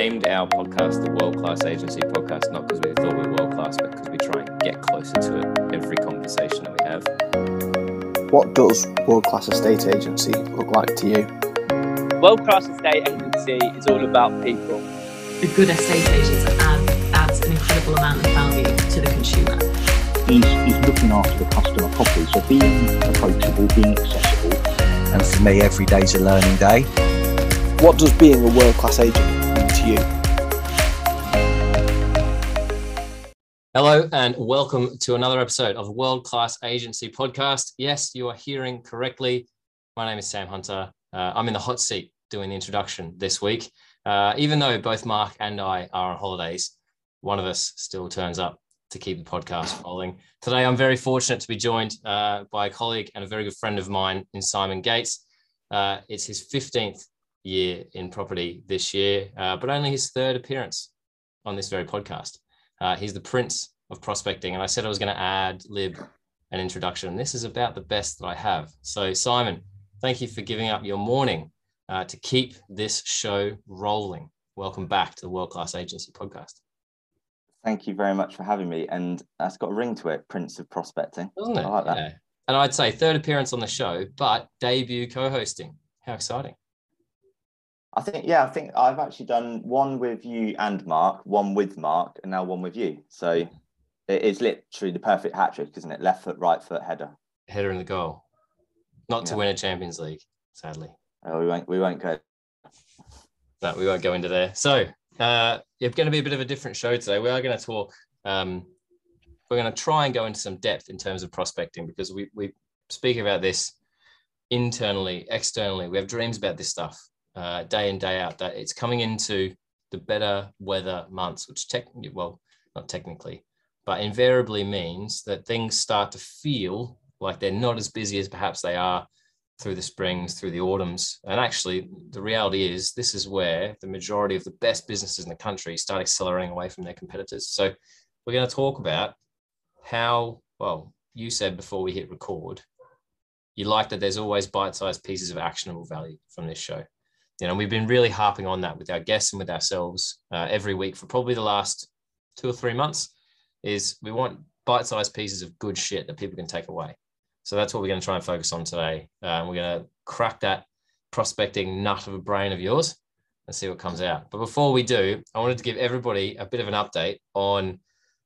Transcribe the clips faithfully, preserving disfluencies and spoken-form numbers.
named our podcast the World Class Agency Podcast, not because we thought we were world class, but because we try and get closer to it every conversation that we have. What does World Class Estate Agency look like to you? World Class Estate Agency is all about people. The good estate agents add, adds an incredible amount of value to the consumer. He's, he's looking after the customer properly, so being approachable, being accessible. And for me, every day's a learning day. What does being a world-class agent mean to you? Hello and welcome to another episode of World Class Agency Podcast. Yes, you are hearing correctly. My name is Sam Hunter. Uh, I'm in the hot seat doing the introduction this week. Uh, even though both Mark and I are on holidays, one of us still turns up to keep the podcast rolling. Today, I'm very fortunate to be joined uh, by a colleague and a very good friend of mine in Simon Gates. Uh, it's his fifteenth year in property this year, uh, but only his third appearance on this very podcast. Uh, he's the prince of prospecting, and I said I was going to ad lib an introduction. This is about the best that I have. So Simon, thank you for giving up your morning uh, to keep this show rolling. Welcome back to the World Class Agency Podcast. Thank you very much for having me, and that's got a ring to it, prince of prospecting. Doesn't it? I like that. Yeah. And I'd say third appearance on the show, but debut co-hosting. How exciting. I think, yeah, I think I've actually done one with you and Mark, one with Mark, and now one with you. So it's literally the perfect hat trick, isn't it? Left foot, right foot, header. Header in the goal. Not to yeah. win a Champions League, sadly. Oh, we won't, we won't go. No, we won't go into there. So uh, it's going to be a bit of a different show today. We are going to talk, um, we're going to try and go into some depth in terms of prospecting, because we, we speak about this internally, externally. We have dreams about this stuff. Uh, day in, day out, that it's coming into the better weather months, which technically, well, not technically, but invariably means that things start to feel like they're not as busy as perhaps they are through the springs, through the autumns. And actually, the reality is this is where the majority of the best businesses in the country start accelerating away from their competitors. So we're going to talk about how, well, you said before we hit record, you like that there's always bite-sized pieces of actionable value from this show. You know, we've been really harping on that with our guests and with ourselves uh, every week for probably the last two or three months is we want bite-sized pieces of good shit that people can take away. So that's what we're going to try and focus on today. Um, we're going to crack that prospecting nut of a brain of yours and see what comes out. But before we do, I wanted to give everybody a bit of an update on,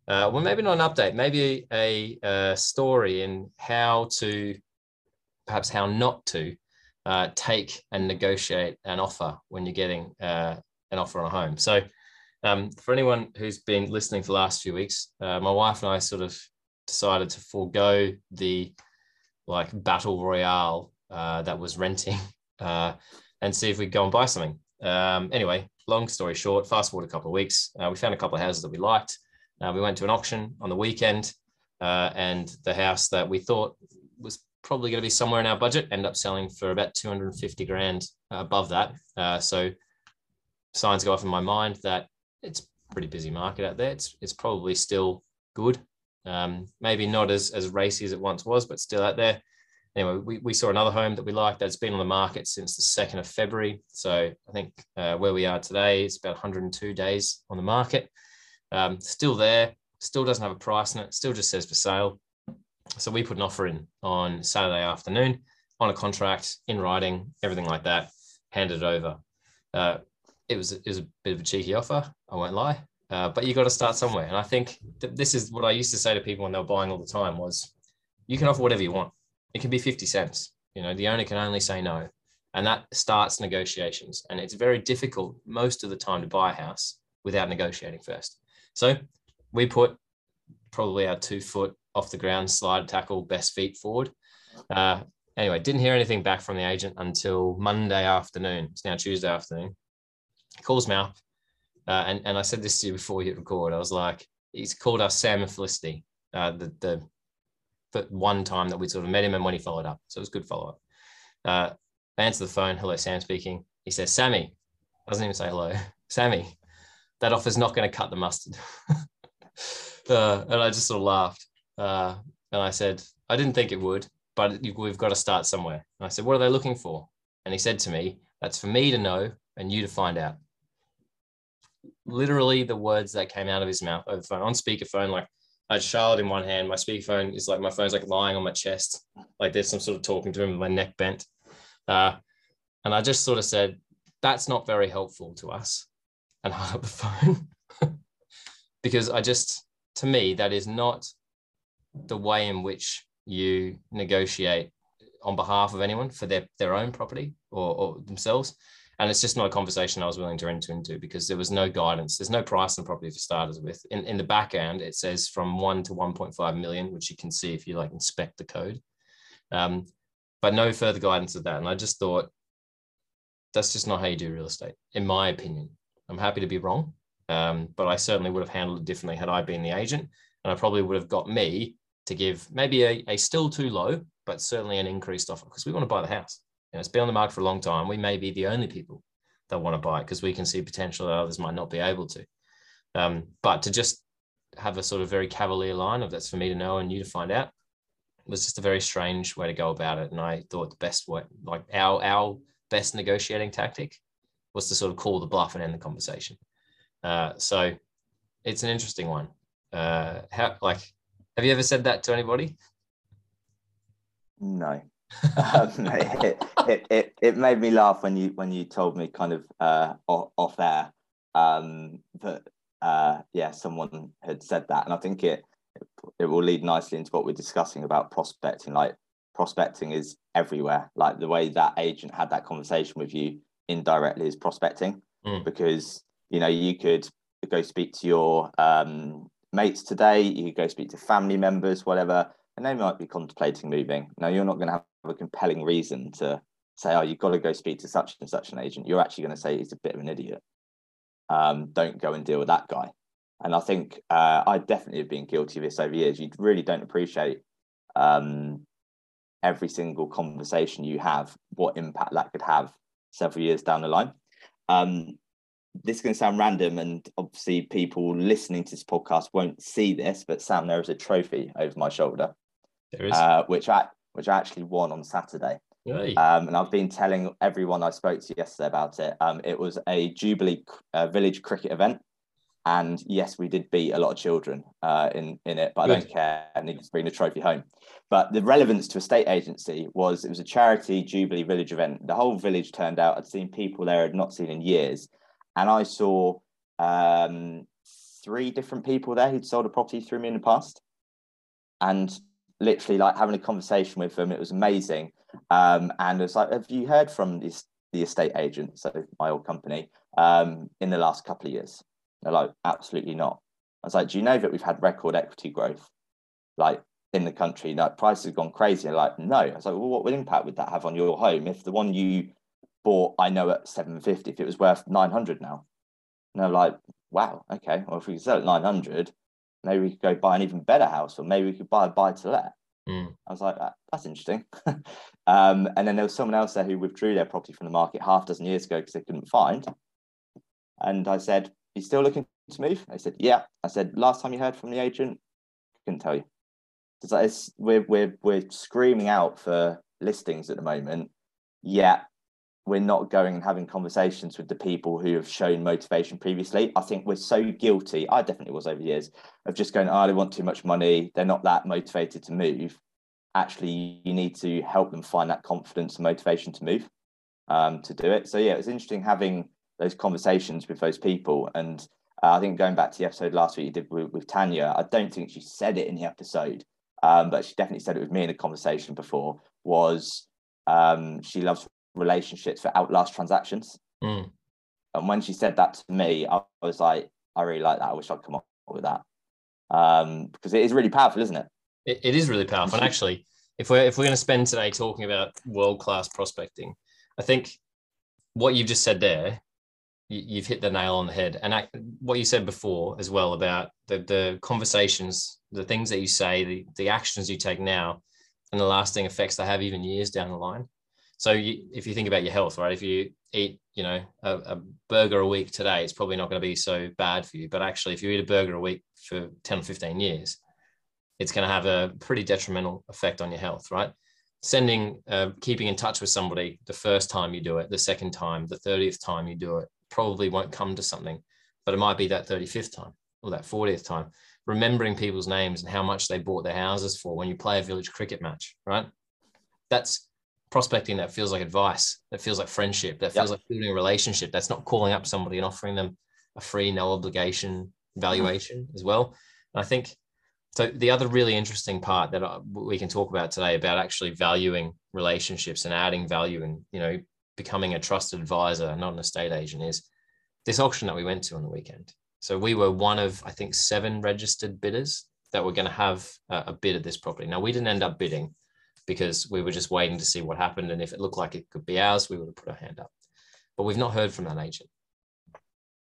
uh, well, maybe not an update, maybe a, a story in how to, perhaps how not to, Uh, take and negotiate an offer when you're getting uh, an offer on a home. So um, for anyone who's been listening for the last few weeks, uh, my wife and I sort of decided to forego the like battle royale uh, that was renting uh, and see if we could go and buy something. Um, anyway, long story short, fast forward a couple of weeks, uh, we found a couple of houses that we liked. Uh, we went to an auction on the weekend uh, and the house that we thought was probably going to be somewhere in our budget, end up selling for about two hundred fifty grand above that. Uh, so signs go off in my mind that it's a pretty busy market out there. It's it's probably still good. Um, maybe not as, as racy as it once was, but still out there. Anyway, we, we saw another home that we liked that's been on the market since the second of February. So I think uh, where we are today, it's about one hundred two days on the market. Um, still there, still doesn't have a price in it, still just says for sale. So we put an offer in on Saturday afternoon on a contract in writing, everything like that, handed it over. Uh, it was, it was a bit of a cheeky offer, I won't lie, uh, but you got to start somewhere. And I think that this is what I used to say to people when they were buying all the time was, you can offer whatever you want. It can be fifty cents. You know, the owner can only say no. And that starts negotiations. And it's very difficult most of the time to buy a house without negotiating first. So we put probably our two foot off the ground, slide tackle, best feet forward. Uh, anyway, didn't hear anything back from the agent until Monday afternoon. It's now Tuesday afternoon. He calls me up. Uh, and, and I said this to you before you hit record. I was like, he's called us Sam and Felicity, uh, the, the the one time that we sort of met him and when he followed up. So it was good follow-up. Uh, I answer the phone. Hello, Sam speaking. He says, Sammy. Doesn't even say hello. Sammy, that offer's not going to cut the mustard. uh, and I just sort of laughed. Uh, and I said, I didn't think it would, but we've got to start somewhere. And I said, what are they looking for? And he said to me, that's for me to know and you to find out. literally the words that came out of his mouth over the phone, on speakerphone. Like, I had Charlotte in one hand, my speakerphone is like, my phone's like lying on my chest, like this, I'm sort of talking to him with my neck bent. Uh, and I just sort of said, that's not very helpful to us, and hung up the phone. Because I just, to me, that is not the way in which you negotiate on behalf of anyone for their, their own property or, or themselves. And it's just not a conversation I was willing to enter into, because there was no guidance. There's no price on property for starters with. In, in the back end, it says from one to one point five million, which you can see if you like inspect the code. Um, but no further guidance of that. And I just thought, that's just not how you do real estate, in my opinion. I'm happy to be wrong, um, but I certainly would have handled it differently had I been the agent. And I probably would have got me to give maybe a, a still too low, but certainly an increased offer, because we want to buy the house. You know, it's been on the market for a long time. We may be the only people that want to buy it because we can see potential that others might not be able to. Um, but to just have a sort of very cavalier line of that's for me to know and you to find out was just a very strange way to go about it. And I thought the best way, like our, our best negotiating tactic was to sort of call the bluff and end the conversation. Uh, so it's an interesting one. Uh, how, like, have you ever said that to anybody? No. um, it, it, it, it made me laugh when you when you told me kind of uh, off air um, that, uh, yeah, someone had said that. And I think it, it will lead nicely into what we're discussing about prospecting. Like, prospecting is everywhere. Like, the way that agent had that conversation with you indirectly is prospecting, mm. because, you know, you could go speak to your um, mates today, you could go speak to family members, whatever, and they might be contemplating moving. Now, you're not going to have a compelling reason to say, oh, you've got to go speak to such and such an agent. You're actually going to say he's a bit of an idiot. Um, don't go and deal with that guy. And I think uh, I definitely have been guilty of this over years. You really don't appreciate um, every single conversation you have, what impact that could have several years down the line. Um, this is going to sound random, and obviously people listening to this podcast won't see this, but Sam, there is a trophy over my shoulder. There is. Uh, which I which I actually won on Saturday. Yay. Um, and I've been telling everyone I spoke to yesterday about it. Um, it was a Jubilee uh, Village cricket event, and yes, we did beat a lot of children uh, in, in it, but Good. I don't care, and they just bring the trophy home. But the relevance to estate agency was it was a charity Jubilee Village event. The whole village turned out. I'd seen people there I'd not seen in years, and I saw um, three different people there who'd sold a property through me in the past, and literally like having a conversation with them. It was amazing. Um, and it's like, have you heard from this, the estate agent, so my old company, um, in the last couple of years? They're like, absolutely not. I was like, do you know that we've had record equity growth, like in the country? Like, prices have gone crazy. They're like, no. I was like, well, what would impact would that have on your home if the one you bought, I know, at seven fifty, if it was worth nine hundred now? And they're like, wow, okay, well, if we could sell at nine hundred, maybe we could go buy an even better house, or maybe we could buy a buy to let. Mm. I was like, that, that's interesting. um, and then there was someone else there who withdrew their property from the market half a dozen years ago because they couldn't find. And I said, you still looking to move? They said, yeah. I said, last time you heard from the agent? Couldn't tell you. It's like, it's, we're, we're, we're screaming out for listings at the moment, yeah. We're not going and having conversations with the people who have shown motivation previously. I think we're so guilty, I definitely was over the years, of just going, oh, they want too much money, they're not that motivated to move. Actually, you need to help them find that confidence and motivation to move, um, to do it. So yeah, it was interesting having those conversations with those people. And uh, I think going back to the episode last week you did with, with Tanya, I don't think she said it in the episode, um, but she definitely said it with me in a conversation before, was um, she loves relationships for outlast transactions. Mm. And when she said that to me, I was like, I really like that. I wish I'd come up with that. Um, because it is really powerful, isn't it? It, it is really powerful. And actually, if we're, if we're going to spend today talking about world-class prospecting, I think what you've just said there, you, you've hit the nail on the head. And I, what you said before as well about the, the conversations, the things that you say, the, the actions you take now, and the lasting effects they have even years down the line. So you, if you think about your health, right, if you eat, you know, a, a burger a week today, it's probably not going to be so bad for you. But actually, if you eat a burger a week for ten or fifteen years, it's going to have a pretty detrimental effect on your health, right? Sending, uh, keeping in touch with somebody the first time you do it, the second time, the thirtieth time you do it, probably won't come to something. but it might be that thirty-fifth time or that fortieth time. Remembering people's names and how much they bought their houses for when you play a village cricket match, right? That's prospecting. That feels like advice. That feels like friendship. That feels yep. like building a relationship. That's not calling up somebody and offering them a free, no obligation valuation mm-hmm. as well. And I think so. The other really interesting part that I, we can talk about today about actually valuing relationships and adding value and, you know, becoming a trusted advisor, not an estate agent, is this auction that we went to on the weekend. So we were one of, I think, seven registered bidders that were going to have a, a bid at this property. Now, we didn't end up bidding because we were just waiting to see what happened. And if it looked like it could be ours, we would have put our hand up. But we've not heard from that agent.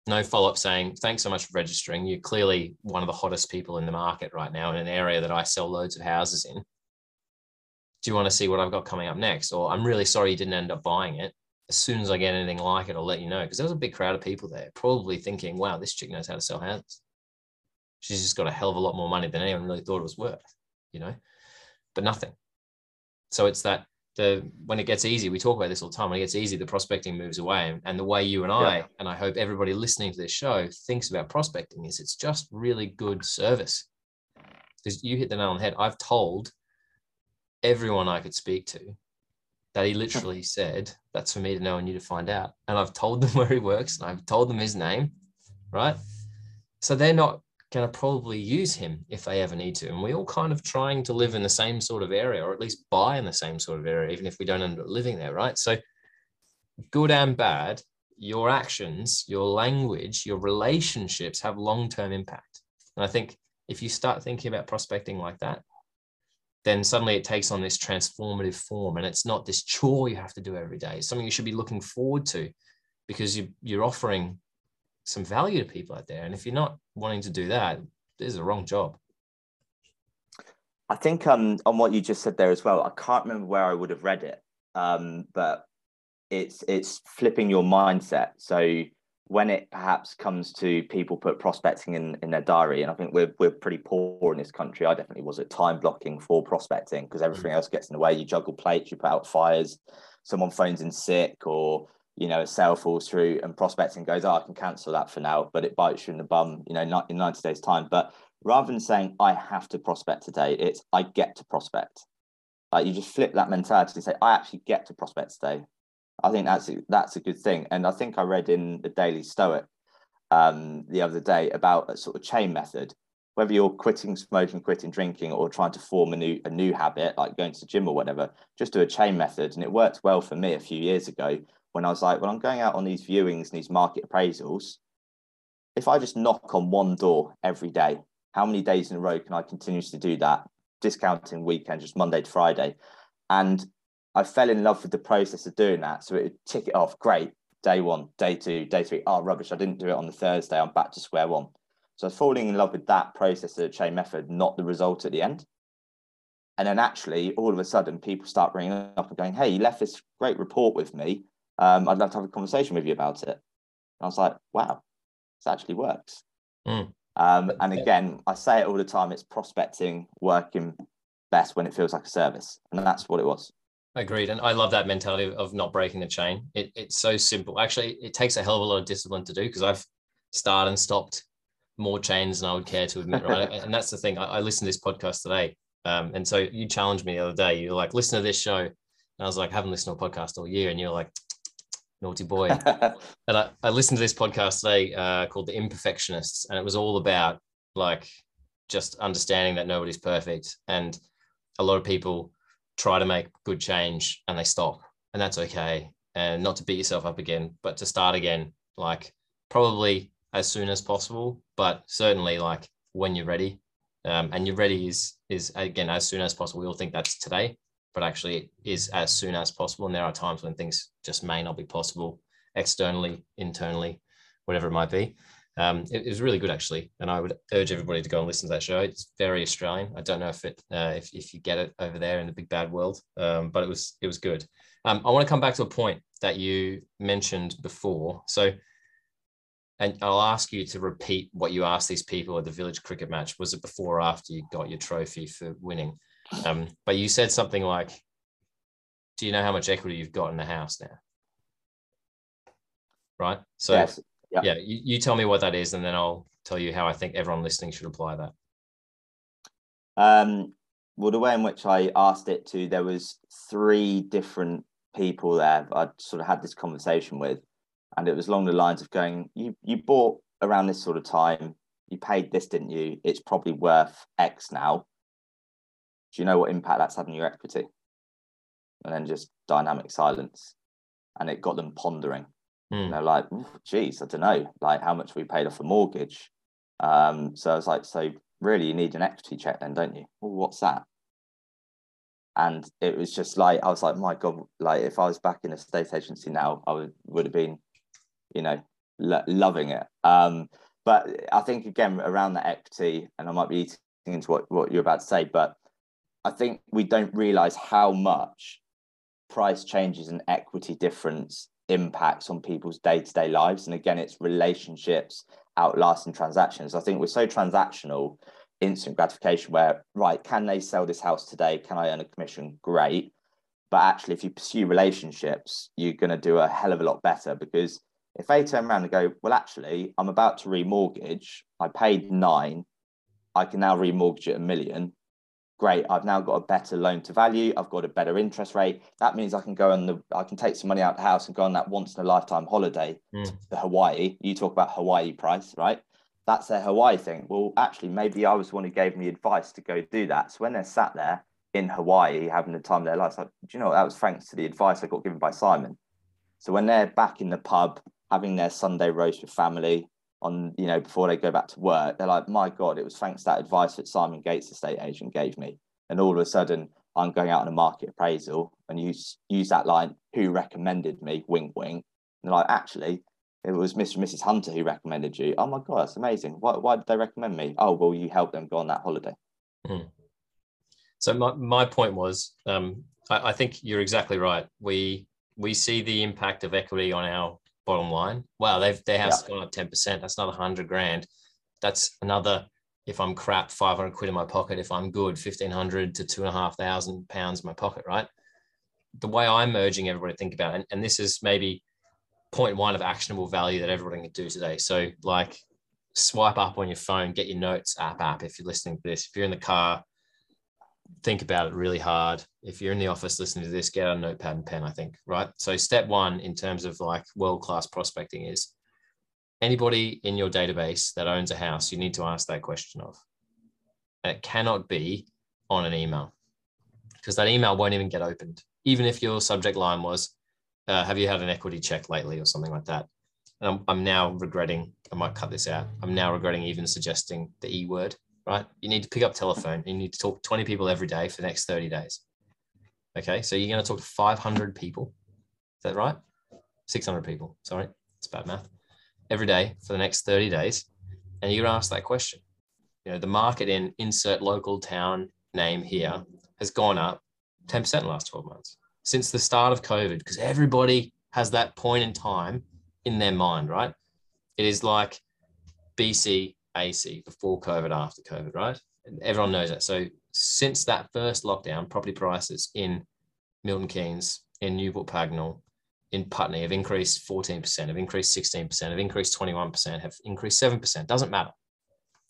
No follow-up saying, thanks so much for registering. You're clearly one of the hottest people in the market right now in an area that I sell loads of houses in. Do you want to see what I've got coming up next? Or I'm really sorry you didn't end up buying it. As soon as I get anything like it, I'll let you know. Because there was a big crowd of people there, probably thinking, wow, this chick knows how to sell houses. She's just got a hell of a lot more money than anyone really thought it was worth, you know, but nothing. So it's that the when it gets easy, we talk about this all the time, when it gets easy, the prospecting moves away. And, and the way you and I, yeah. and I hope everybody listening to this show thinks about prospecting is it's just really good service. Because you hit the nail on the head. I've told everyone I could speak to that he literally said, that's for me to know and you to find out. And I've told them where he works and I've told them his name, right? So they're not going to probably use him if they ever need to. And we're all kind of trying to live in the same sort of area, or at least buy in the same sort of area, even if we don't end up living there, right? So good and bad, your actions, your language, your relationships have long-term impact. And I think if you start thinking about prospecting like that, then suddenly it takes on this transformative form, and it's not this chore you have to do every day. It's something you should be looking forward to because you, you're offering some value to people out there. And if you're not wanting to do that, this is the wrong job. I think um, on what you just said there as well, I can't remember where I would have read it, um, but it's it's flipping your mindset. So when it perhaps comes to people put prospecting in, in their diary, and I think we're we're pretty poor in this country. I definitely was at time blocking for prospecting because everything else gets in the way. You juggle plates, you put out fires, someone phones in sick, or, you know, a sale falls through, and prospecting goes, oh, I can cancel that for now, but it bites you in the bum, you know, not in ninety days time. But rather than saying, I have to prospect today, it's I get to prospect. Like, you just flip that mentality and say, I actually get to prospect today. I think that's a, that's a good thing. And I think I read in the Daily Stoic um, the other day about a sort of chain method, whether you're quitting smoking, quitting drinking, or trying to form a new a new habit, like going to the gym or whatever, just do a chain method. And it worked well for me a few years ago when I was like, well, I'm going out on these viewings and these market appraisals. If I just knock on one door every day, how many days in a row can I continuously do that? Discounting weekend, just Monday to Friday. And I fell in love with the process of doing that. So it would tick it off. Great. Day one, day two, day three. Oh, rubbish. I didn't do it on the Thursday. I'm back to square one. So I was falling in love with that process of the chain method, not the result at the end. And then actually, all of a sudden, people start ringing up and going, hey, you left this great report with me. Um, I'd love to have a conversation with you about it. And I was like, wow, this actually works. Mm. Um, and again, I say it all the time. It's prospecting working best when it feels like a service. And that's what it was. Agreed. And I love that mentality of not breaking the chain. It, it's so simple. Actually, it takes a hell of a lot of discipline to do because I've started and stopped more chains than I would care to admit, right? And that's the thing. I, I listened to this podcast today. Um, and so you challenged me the other day. You were like, listen to this show. And I was like, I haven't listened to a podcast all year. And you're like, naughty boy. And I, I listened to this podcast today uh, called The Imperfectionists. And it was all about like just understanding that nobody's perfect. And a lot of people try to make good change and they stop, and that's okay. And not to beat yourself up again, but to start again, like probably as soon as possible, but certainly like when you're ready. Um, and you're ready is, is again, as soon as possible. We all think that's today, but actually it is as soon as possible. And there are times when things just may not be possible externally, internally, whatever it might be. Um, it, it was really good, actually. And I would urge everybody to go and listen to that show. It's very Australian. I don't know if it uh, if, if you get it over there in the big bad world, um, but it was it was good. Um, I want to come back to a point that you mentioned before. So, and I'll ask you to repeat what you asked these people at the village cricket match. Was it before or after you got your trophy for winning? Um, but you said something like, do you know how much equity you've got in the house now? Right? So. Yes. Yeah. yeah you, you tell me what that is, and then I'll tell you how I think everyone listening should apply that. Um, well, the way in which I asked it to, there was three different people there I'd sort of had this conversation with. And it was along the lines of going, you, you bought around this sort of time, you paid this, didn't you? It's probably worth X now. Do you know what impact that's had on your equity? And then just dynamic silence. And it got them pondering. Mm. And they're like, geez, I don't know, like how much we paid off a mortgage. Um, so I was like, so really you need an equity check then, don't you? Well, what's that? And it was just like, I was like, my God, like if I was back in a estate agency now, I would, would have been, you know, lo- loving it. Um, but I think, again, around the equity, and I might be eating into what, what you're about to say, but I think we don't realize how much price changes and equity difference impacts on people's day-to-day lives. And again, it's relationships outlasting transactions. I think we're so transactional, instant gratification, where, right, can they sell this house today? Can I earn a commission? Great. But actually, if you pursue relationships, you're going to do a hell of a lot better, because if they turn around and go, well, actually, I'm about to remortgage. I paid nine. I can now remortgage it a million. Great. I've now got a better loan to value. I've got a better interest rate. That means I can go on the, I can take some money out of the house and go on that once in a lifetime holiday mm. to Hawaii. You talk about Hawaii price, right? That's their Hawaii thing. Well, actually, maybe I was the one who gave me advice to go do that. So when they're sat there in Hawaii having the time of their lives, like, do you know what? That was thanks to the advice I got given by Simon. So when they're back in the pub, having their Sunday roast with family on, you know, before they go back to work, they're like, my God, it was thanks to that advice that Simon Gates, estate agent, gave me. And all of a sudden, I'm going out on a market appraisal and use, use that line, who recommended me, wink, wink. And they're like, actually, it was Mister and Missus Hunter who recommended you. Oh my God, that's amazing. Why, why did they recommend me? Oh, well, you helped them go on that holiday. Mm. So my, my point was, um, I, I think you're exactly right. We we see the impact of equity on our bottom line. Wow, they've their house yeah. gone up ten percent. That's another hundred grand. That's another, if I'm crap, five hundred quid in my pocket. If I'm good, fifteen hundred to two and a half thousand pounds in my pocket, right? The way I'm urging everybody to think about it, and, and this is maybe point one of actionable value that everybody can do today. So like swipe up on your phone, get your notes app app. If you're listening to this, if you're in the car, think about it really hard. If you're in the office listening to this, get a notepad and pen, I think, right? So step one in terms of like world-class prospecting is anybody in your database that owns a house, you need to ask that question of. And it cannot be on an email, because that email won't even get opened. Even if your subject line was, uh, have you had an equity check lately or something like that? And I'm, I'm now regretting, I might cut this out. I'm now regretting even suggesting the E word. Right? You need to pick up telephone. You need to talk to twenty people every day for the next thirty days. Okay. So you're going to talk to five hundred people. Is that right? six hundred people. Sorry. It's bad math. Every day for the next thirty days. And you're going to ask that question. You know, the market in insert local town name here has gone up ten percent in the last twelve months since the start of COVID, because everybody has that point in time in their mind, right? It is like B C, A C, before COVID, after COVID, right? Everyone knows that. So since that first lockdown, property prices in Milton Keynes, in Newport Pagnell, in Putney have increased fourteen percent, have increased sixteen percent, have increased twenty-one percent, have increased seven percent. Doesn't matter.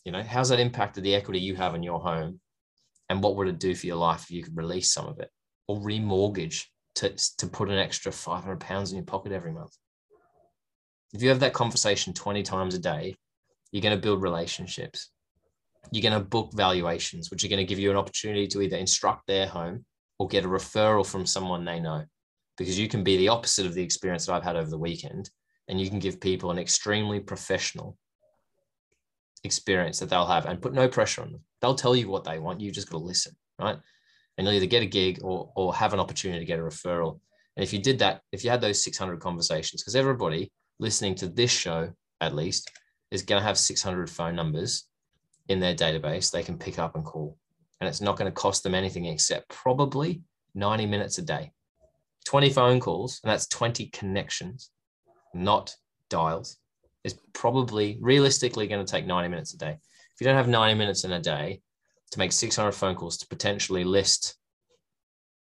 You know, how's that impacted the equity you have in your home? And what would it do for your life if you could release some of it or remortgage to, to put an extra five hundred pounds in your pocket every month? If you have that conversation twenty times a day, you're going to build relationships. You're going to book valuations, which are going to give you an opportunity to either instruct their home or get a referral from someone they know, because you can be the opposite of the experience that I've had over the weekend, and you can give people an extremely professional experience that they'll have and put no pressure on them. They'll tell you what they want. You've just got to listen, right? And you'll either get a gig or, or have an opportunity to get a referral. And if you did that, if you had those six hundred conversations, because everybody listening to this show, at least, is going to have six hundred phone numbers in their database they can pick up and call. And it's not going to cost them anything except probably ninety minutes a day, twenty phone calls. And that's twenty connections, not dials. It's probably realistically going to take ninety minutes a day. If you don't have ninety minutes in a day to make six hundred phone calls to potentially list,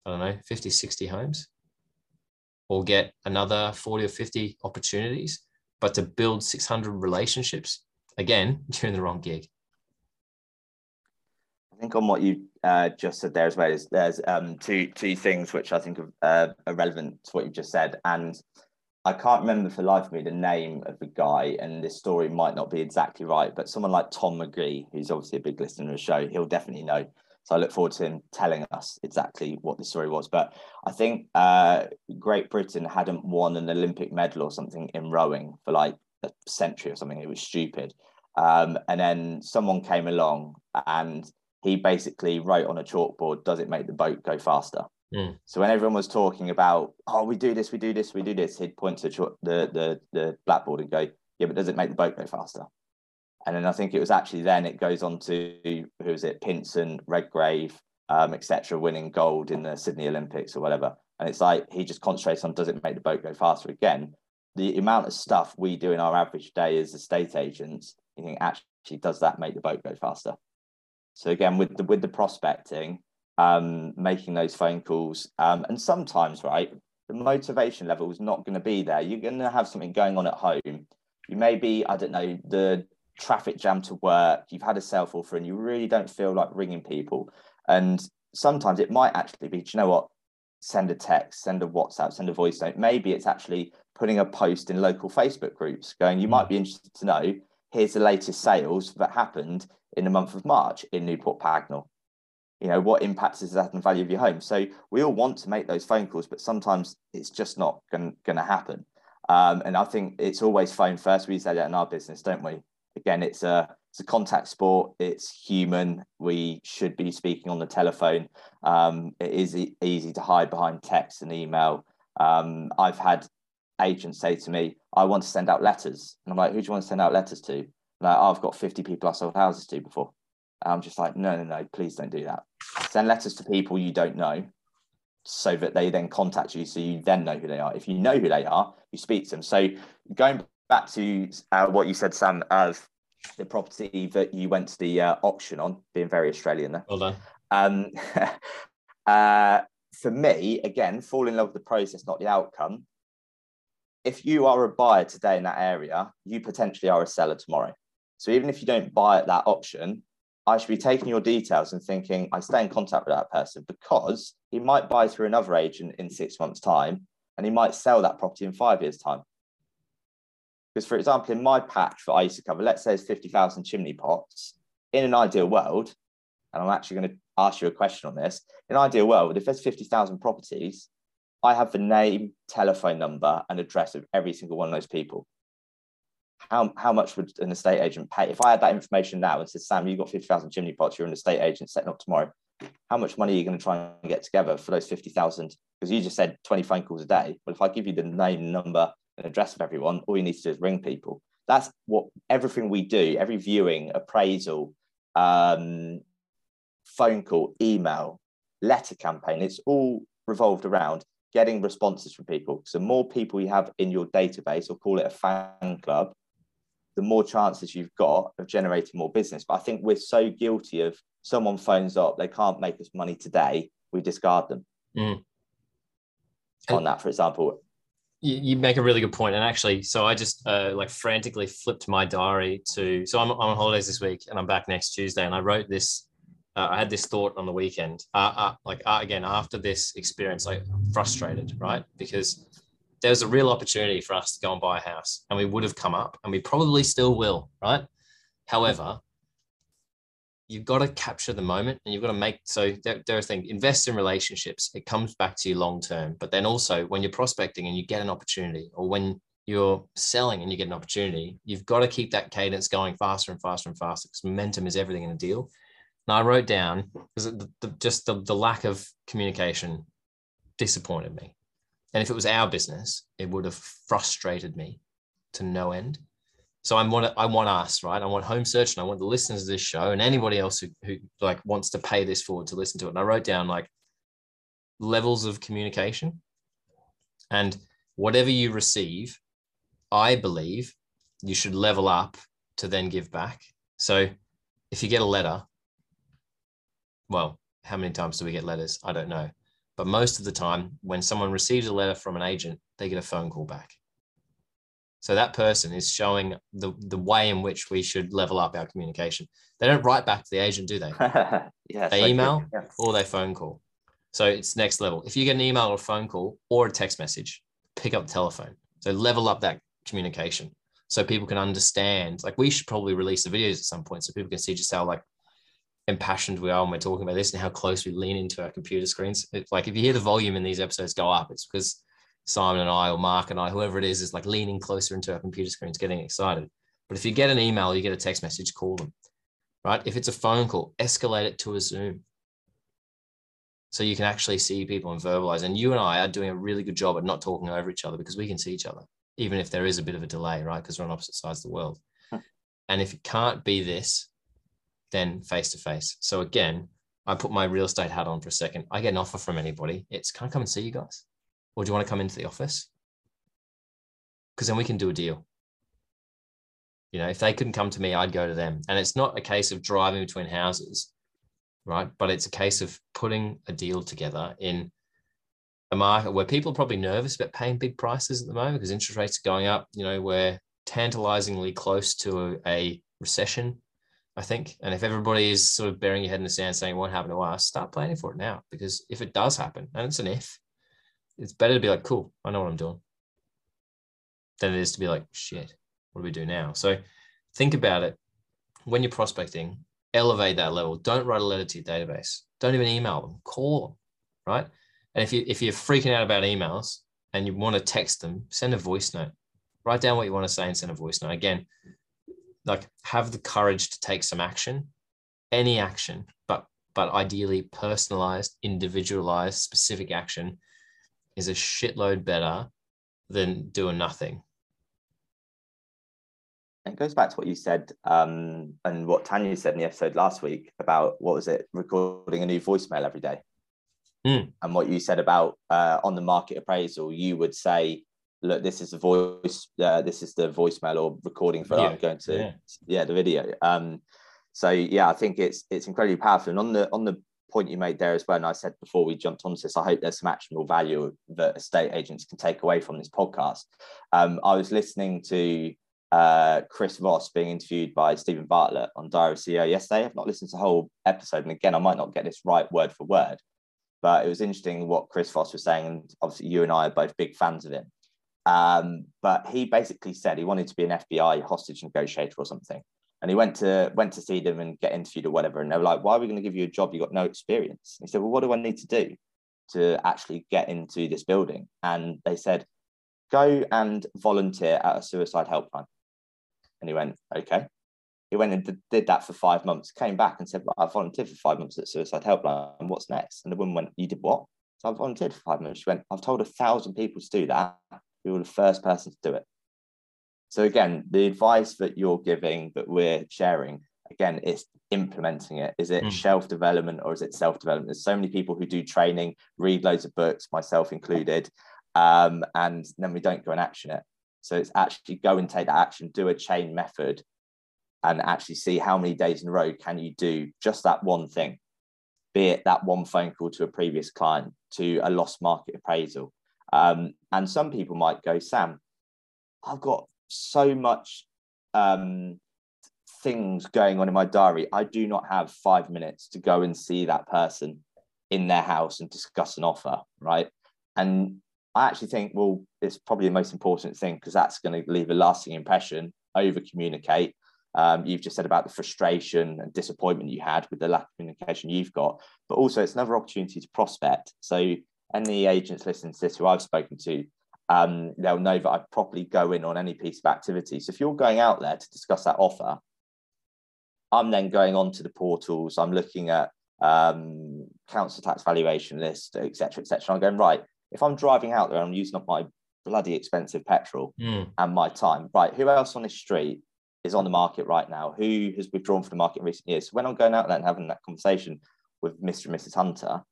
I don't know, fifty, sixty homes or get another forty or fifty opportunities, but to build six hundred relationships, again, you're in the wrong gig. I think on what you uh, just said there as well, is there's um, two two things which I think are, uh, are relevant to what you just said. And I can't remember for the life of me the name of the guy, and this story might not be exactly right, but someone like Tom McGree, who's obviously a big listener of the show, he'll definitely know. So I look forward to him telling us exactly what the story was. But I think uh, Great Britain hadn't won an Olympic medal or something in rowing for like a century or something. It was stupid. Um, and then someone came along and he basically wrote on a chalkboard, does it make the boat go faster? Mm. So when everyone was talking about, oh, we do this, we do this, we do this, he'd point to the, the, the blackboard and go, yeah, but does it make the boat go faster? And then I think it was actually then it goes on to, who is it, Pinson, Redgrave, um, et cetera, winning gold in the Sydney Olympics or whatever. And it's like, he just concentrates on, does it make the boat go faster again? The amount of stuff we do in our average day as estate agents, you think, actually, does that make the boat go faster? So again, with the, with the prospecting, um, making those phone calls, um, and sometimes, right, the motivation level is not going to be there. You're going to have something going on at home. You may be, I don't know, the traffic jam to work, you've had a sale fall through and you really don't feel like ringing people. And sometimes it might actually be, do you know what, send a text, send a WhatsApp, send a voice note. Maybe it's actually putting a post in local Facebook groups going, you might be interested to know, here's the latest sales that happened in the month of March in Newport Pagnell. You know, what impacts is that on the value of your home? So we all want to make those phone calls, but sometimes it's just not going to happen. Um, and I think it's always phone first. We say that in our business, don't we? Again, it's a it's a contact sport. It's human. We should be speaking on the telephone. Um, it is e- easy to hide behind text and email. Um, I've had agents say to me, "I want to send out letters," and I'm like, "Who do you want to send out letters to?" And like, oh, I've got fifty people I sold houses to before. And I'm just like, "No, no, no! Please don't do that. Send letters to people you don't know, so that they then contact you, so you then know who they are. If you know who they are, you speak to them." So going back to uh, what you said, Sam, of the property that you went to the uh, auction on, being very Australian there. Well done. Um, uh, for me, again, fall in love with the process, not the outcome. If you are a buyer today in that area, you potentially are a seller tomorrow. So even if you don't buy at that auction, I should be taking your details and thinking, I stay in contact with that person because he might buy through another agent in six months' time, and he might sell that property in five years' time. Because, for example, in my patch that I used to cover, let's say it's fifty thousand chimney pots. In an ideal world, and I'm actually going to ask you a question on this, in an ideal world, if there's fifty thousand properties, I have the name, telephone number, and address of every single one of those people. How, how much would an estate agent pay? If I had that information now and said, Sam, you've got fifty thousand chimney pots, you're an estate agent setting up tomorrow, how much money are you going to try and get together for those fifty thousand? Because you just said twenty phone calls a day. Well, if I give you the name, number, and address of everyone, all you need to do is ring people. That's what everything we do, every viewing, appraisal, um, phone call, email, letter campaign, it's all revolved around getting responses from people. So more people you have in your database, or call it a fan club, the more chances you've got of generating more business. But I think we're so guilty of someone phones up, they can't make us money today, we discard them. Mm. On that, for example. You make a really good point. And actually, so I just uh, like frantically flipped my diary to, so I'm, I'm on holidays this week and I'm back next Tuesday. And I wrote this, uh, I had this thought on the weekend, uh, uh, like uh, again, after this experience, like I'm frustrated, right? Because there was a real opportunity for us to go and buy a house, and we would have come up, and we probably still will, right? However, you've got to capture the moment, and you've got to make, so there, there are things, invest in relationships. It comes back to you long-term, but then also when you're prospecting and you get an opportunity, or when you're selling and you get an opportunity, you've got to keep that cadence going faster and faster and faster, because momentum is everything in a deal. And I wrote down, because the, the, just the, the lack of communication disappointed me. And if it was our business, it would have frustrated me to no end. So I want, I want us, right? I want Home Search, and I want the listeners of this show and anybody else who, who like wants to pay this forward to listen to it. And I wrote down like levels of communication, and whatever you receive, I believe you should level up to then give back. So if you get a letter, well, how many times do we get letters? I don't know. But most of the time when someone receives a letter from an agent, they get a phone call back. So that person is showing the, the way in which we should level up our communication. They don't write back to the agent, do they? yeah, they email yeah. or they phone call. So it's next level. If you get an email or a phone call or a text message, pick up the telephone. So level up that communication so people can understand. Like, we should probably release the videos at some point so people can see just how like impassioned we are when we're talking about this and how close we lean into our computer screens. It's like, if you hear the volume in these episodes go up, it's because Simon and I, or Mark and I, whoever it is, is like leaning closer into our computer screens, getting excited. But if you get an email, you get a text message, call them, right? If it's a phone call, escalate it to a Zoom so you can actually see people and verbalize. And you and I are doing a really good job at not talking over each other because we can see each other, even if there is a bit of a delay, right? Because we're on opposite sides of the world. Huh. And if it can't be this, then face-to-face. So again, I put my real estate hat on for a second. I get an offer from anybody. It's, can I come and see you guys? Or do you want to come into the office? Because then we can do a deal. You know, if they couldn't come to me, I'd go to them. And it's not a case of driving between houses, right? But it's a case of putting a deal together in a market where people are probably nervous about paying big prices at the moment because interest rates are going up. You know, we're tantalizingly close to a, a recession, I think. And if everybody is sort of burying your head in the sand saying, what happened to us? Start planning for it now, because if it does happen, and it's an if, it's better to be like, cool, I know what I'm doing, than it is to be like, shit, what do we do now? So think about it. When you're prospecting, elevate that level. Don't write a letter to your database. Don't even email them. Call them, right? And if, you, if you're freaking out about emails and you want to text them, send a voice note. Write down what you want to say and send a voice note. Again, like, have the courage to take some action, any action, but, but ideally personalized, individualized, specific action is a shitload better than doing nothing. It goes back to what you said um, and what Tanya said in the episode last week about, what was it, recording a new voicemail every day. Mm. And what you said about uh, on the market appraisal, you would say, look, this is the voice, uh, this is the voicemail or recording for I'm going to, yeah. yeah, the video. Um, so yeah, I think it's it's incredibly powerful. And on the on the point you made there as well, and I said before we jumped onto this, I hope there's some actionable value that estate agents can take away from this podcast. Um, I was listening to uh, Chris Voss being interviewed by Stephen Bartlett on Diary of a C E O yesterday. I've not listened to the whole episode, and again, I might not get this right word for word, but it was interesting what Chris Voss was saying, and obviously you and I are both big fans of him. Um, but he basically said he wanted to be an F B I hostage negotiator or something. And he went to went to see them and get interviewed or whatever. And they were like, why are we going to give you a job? You've got no experience. And he said, well, what do I need to do to actually get into this building? And they said, go and volunteer at a suicide helpline. And he went, okay. He went and did that for five months, came back and said, well, I volunteered for five months at suicide helpline. And what's next? And the woman went, you did what? So I volunteered for five months. She went, I've told a thousand people to do that. You were the first person to do it. So again, the advice that you're giving, that we're sharing, again, it's implementing it. Is it mm. shelf development or is it self-development? There's so many people who do training, read loads of books, myself included, um, and then we don't go and action it. So it's actually go and take that action, do a chain method, and actually see how many days in a row can you do just that one thing, be it that one phone call to a previous client, to a lost market appraisal. Um, and some people might go, Sam, I've got so much um things going on in my diary, I do not have five minutes to go and see that person in their house and discuss an offer, right? And I actually think, well, it's probably the most important thing, because that's going to leave a lasting impression. Over communicate. Um, you've just said about the frustration and disappointment you had with the lack of communication you've got, but also it's another opportunity to prospect. So any agents listening to this who I've spoken to, Um, they'll know that I properly go in on any piece of activity. So if you're going out there to discuss that offer, I'm then going on to the portals, I'm looking at um, council tax valuation list, et cetera, et cetera. I'm going, right, if I'm driving out there, I'm using up my bloody expensive petrol mm. and my time. Right, who else on this street is on the market right now? Who has withdrawn from the market in recent years? So when I'm going out there and having that conversation with Mister and Missus Hunter,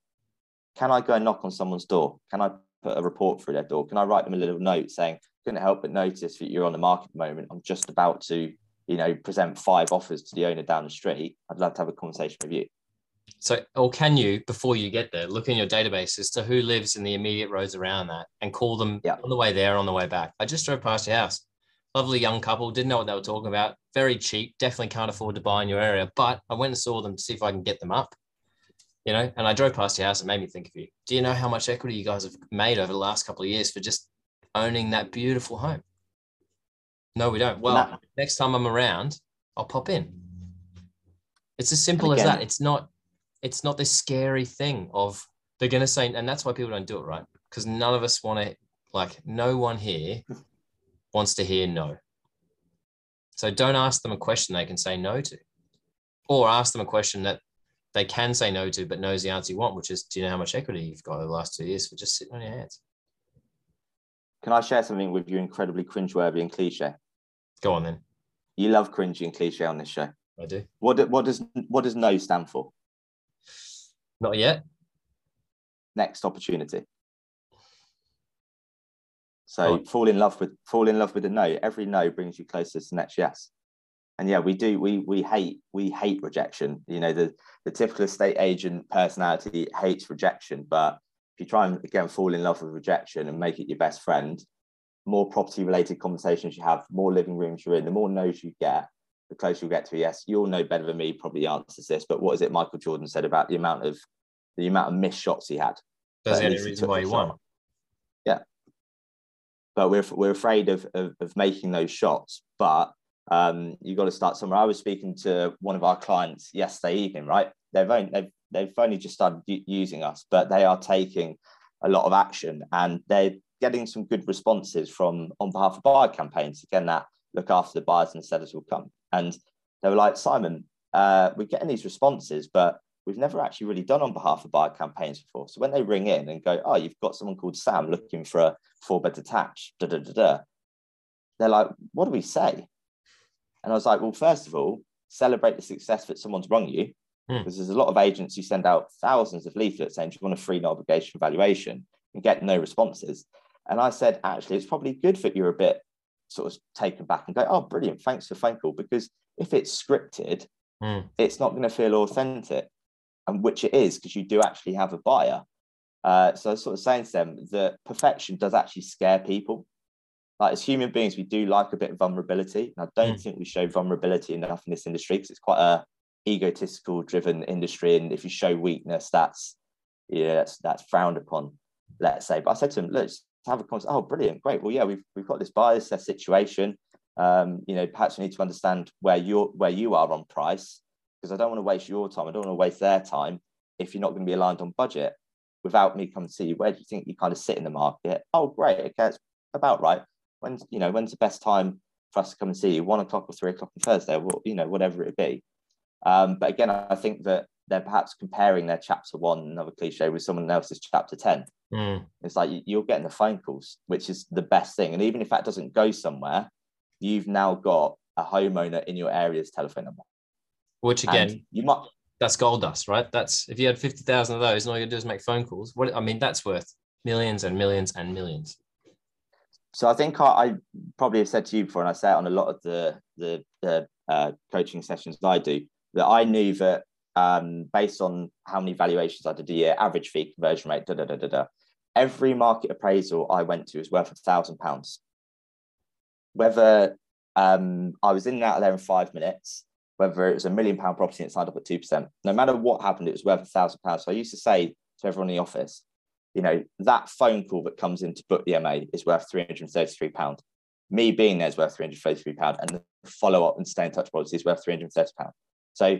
can I go and knock on someone's door? Can I put a report through their door? Can I write them a little note saying, couldn't help but notice that you're on the market at the moment. I'm just about to, you know, present five offers to the owner down the street. I'd love to have a conversation with you. So, or can you, before you get there, look in your database as to who lives in the immediate roads around that and call them yeah. on the way there, on the way back. I just drove past your house. Lovely young couple, didn't know what they were talking about. Very cheap, definitely can't afford to buy in your area. But I went and saw them to see if I can get them up, you know, and I drove past your house and made me think of you. Do you know how much equity you guys have made over the last couple of years for just owning that beautiful home? No, we don't. Well, no. Next time I'm around, I'll pop in. It's as simple as that. It's not, it's not this scary thing of they're going to say, and that's why people don't do it, right? Because none of us want to, like, no one here wants to hear no. So don't ask them a question they can say no to, or ask them a question that they can say no to, but knows the answer you want, which is, do you know how much equity you've got over the last two years for just sitting on your hands? Can I share something with you incredibly cringeworthy and cliche? Go on then. You love cringy and cliche on this show. I do. What, do, what does what does no stand for? Not yet. Next opportunity. So oh. fall in love with fall in love with a no. Every no brings you closer to the next yes. And yeah, we do. We we hate we hate rejection. You know, the the typical estate agent personality hates rejection. But if you try and again fall in love with rejection and make it your best friend, more property related conversations you have, more living rooms you're in, the more no's you get, the closer you get to a yes. You'll know better than me probably the answer to this. But what is it Michael Jordan said about the amount of the amount of missed shots he had? That's the only reason why he won. Yeah, but we're we're afraid of of, of making those shots, but. Um, you've got to start somewhere. I was speaking to one of our clients yesterday evening, right? They've only, they've, they've only just started using us, but they are taking a lot of action and they're getting some good responses from on behalf of buyer campaigns. Again, that look after the buyers and the sellers will come. And they were like, Simon, uh, we're getting these responses, but we've never actually really done on behalf of buyer campaigns before. So when they ring in and go, oh, you've got someone called Sam looking for a four bed detached, da da da da. They're like, what do we say? And I was like, well, first of all, celebrate the success that someone's rung you. Mm. Because there's a lot of agents who send out thousands of leaflets saying, do you want a free no obligation valuation and get no responses? And I said, actually, it's probably good that you're a bit sort of taken back and go, oh, brilliant. Thanks for the phone call. Because if it's scripted, mm. it's not going to feel authentic, and which it is because you do actually have a buyer. Uh, so I was sort of saying to them that perfection does actually scare people. Like as human beings, we do like a bit of vulnerability. And I don't mm. think we show vulnerability enough in this industry because it's quite a egotistical driven industry. And if you show weakness, that's, yeah, that's, that's frowned upon, let's say. But I said to him, let's have a conversation. Oh, brilliant. Great. Well, yeah, we've, we've got this buyer's situation. Um, you know, perhaps we need to understand where you're, where you are on price, because I don't want to waste your time. I don't want to waste their time if you're not going to be aligned on budget. Without me coming to see you, where do you think you kind of sit in the market? Oh, great. Okay, that's about right. When's, you know, when's the best time for us to come and see you? One o'clock or three o'clock on Thursday, or, you know, whatever it be. Um, but again, I think that they're perhaps comparing their chapter one, another cliche, with someone else's chapter ten. Mm. It's like you're getting the phone calls, which is the best thing. And even if that doesn't go somewhere, you've now got a homeowner in your area's telephone number. Which again, and you might that's gold dust, right? That's if you had fifty thousand of those and all you do is make phone calls. What I mean, that's worth millions and millions and millions. So I think I, I probably have said to you before, and I say it on a lot of the the, the uh, coaching sessions that I do, that I knew that um, based on how many valuations I did a year, average fee, conversion rate, da da da da da, every market appraisal I went to was worth a thousand pounds. Whether um, I was in and out of there in five minutes, whether it was a million pound property and it signed up at two percent, no matter what happened, it was worth a thousand pounds. So I used to say to everyone in the office, you know, that phone call that comes in to book the M A is worth three hundred thirty-three pounds. Me being there is worth three hundred thirty-three pounds. And the follow-up and stay in touch policy is worth three hundred thirty pounds. So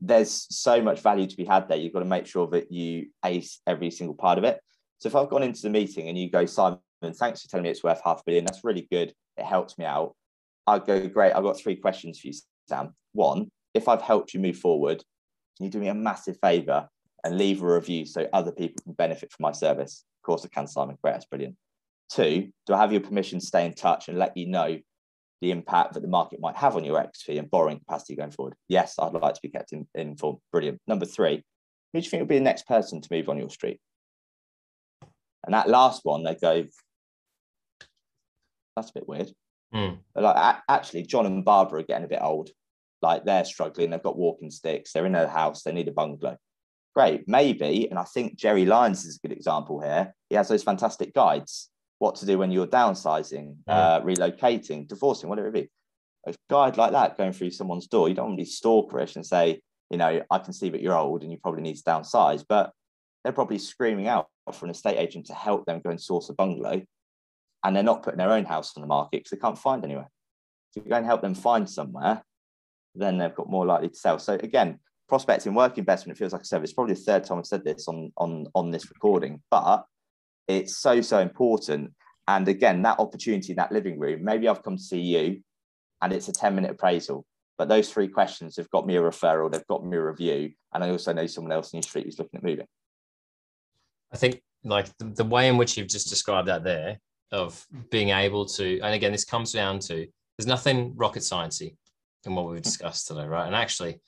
there's so much value to be had there. You've got to make sure that you ace every single part of it. So if I've gone into the meeting and you go, Simon, thanks for telling me it's worth half a billion. That's really good. It helps me out. I go, great. I've got three questions for you, Sam. One, if I've helped you move forward, can you do me a massive favour and leave a review so other people can benefit from my service? Of course I can, Simon. Great, that's brilliant. Two, do I have your permission to stay in touch and let you know the impact that the market might have on your equity and borrowing capacity going forward? Yes, I'd like to be kept in, informed. Brilliant. Number three, who do you think will be the next person to move on your street? And that last one, they go, that's a bit weird. Mm. But like, actually, John and Barbara are getting a bit old. Like they're struggling. They've got walking sticks. They're in a house. They need a bungalow. Great, maybe, and I think Jerry Lyons is a good example here. He has those fantastic guides what to do when you're downsizing, mm. uh, relocating, divorcing, whatever it be. A guide like that going through someone's door, you don't want to be stalkerish and say, you know, I can see that you're old and you probably need to downsize, but they're probably screaming out for an estate agent to help them go and source a bungalow, and they're not putting their own house on the market because they can't find anywhere. So if you go and help them find somewhere, then they've got more likely to sell. So again, prospecting, work investment, it feels like I said, it's probably the third time I've said this on, on, on this recording, but it's so, so important. And again, that opportunity in that living room, maybe I've come to see you and it's a ten minute appraisal, but those three questions have got me a referral, they've got me a review, and I also know someone else in your street who's looking at moving. I think like the, the way in which you've just described that there of being able to, and again, this comes down to, there's nothing rocket sciencey in what we've discussed today, right? And actually,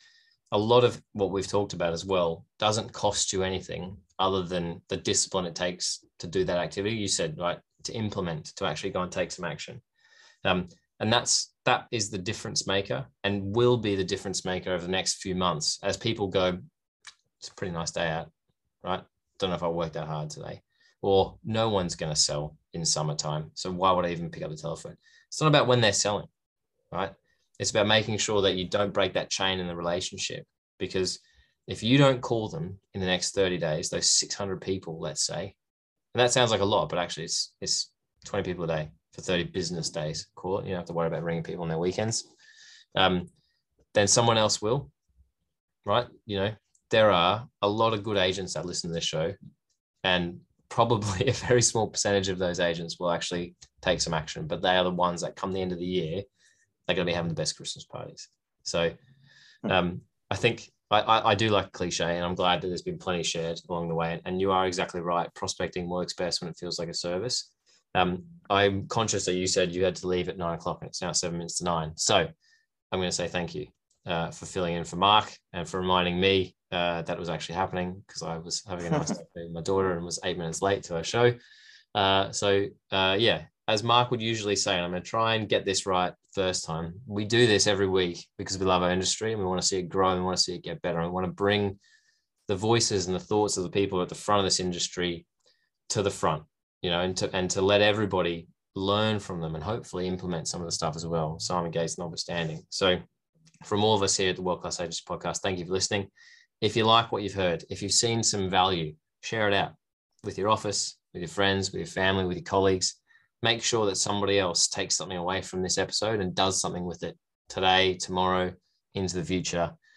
a lot of what we've talked about as well doesn't cost you anything other than the discipline it takes to do that activity. You said, right, to implement, to actually go and take some action. Um, and that's, that is the difference maker, and will be the difference maker over the next few months as people go, it's a pretty nice day out, right? Don't know if I worked that hard today, or no one's going to sell in summertime, so why would I even pick up the telephone? It's not about when they're selling, right? It's about making sure that you don't break that chain in the relationship, because if you don't call them in the next thirty days, those six hundred people, let's say, and that sounds like a lot, but actually it's it's twenty people a day for thirty business days, call it. You don't have to worry about ringing people on their weekends. Um, then someone else will, right? You know, there are a lot of good agents that listen to this show, and probably a very small percentage of those agents will actually take some action, but they are the ones that come the end of the year, they're going to be having the best Christmas parties. So um, I think I, I, I do like cliche, and I'm glad that there's been plenty shared along the way. And you are exactly right. Prospecting works best when it feels like a service. Um, I'm conscious that you said you had to leave at nine o'clock and it's now seven minutes to nine. So I'm going to say thank you uh, for filling in for Mark and for reminding me uh, that it was actually happening, because I was having a nice day with my daughter and was eight minutes late to her show. Uh, so uh, yeah. As Mark would usually say, and I'm going to try and get this right first time, we do this every week because we love our industry and we want to see it grow and we want to see it get better. And we want to bring the voices and the thoughts of the people at the front of this industry to the front, you know, and to, and to let everybody learn from them and hopefully implement some of the stuff as well, Simon Gates notwithstanding. So from all of us here at the World Class Agency Podcast, thank you for listening. If you like what you've heard, if you've seen some value, share it out with your office, with your friends, with your family, with your colleagues. Make sure that somebody else takes something away from this episode and does something with it today, tomorrow, into the future.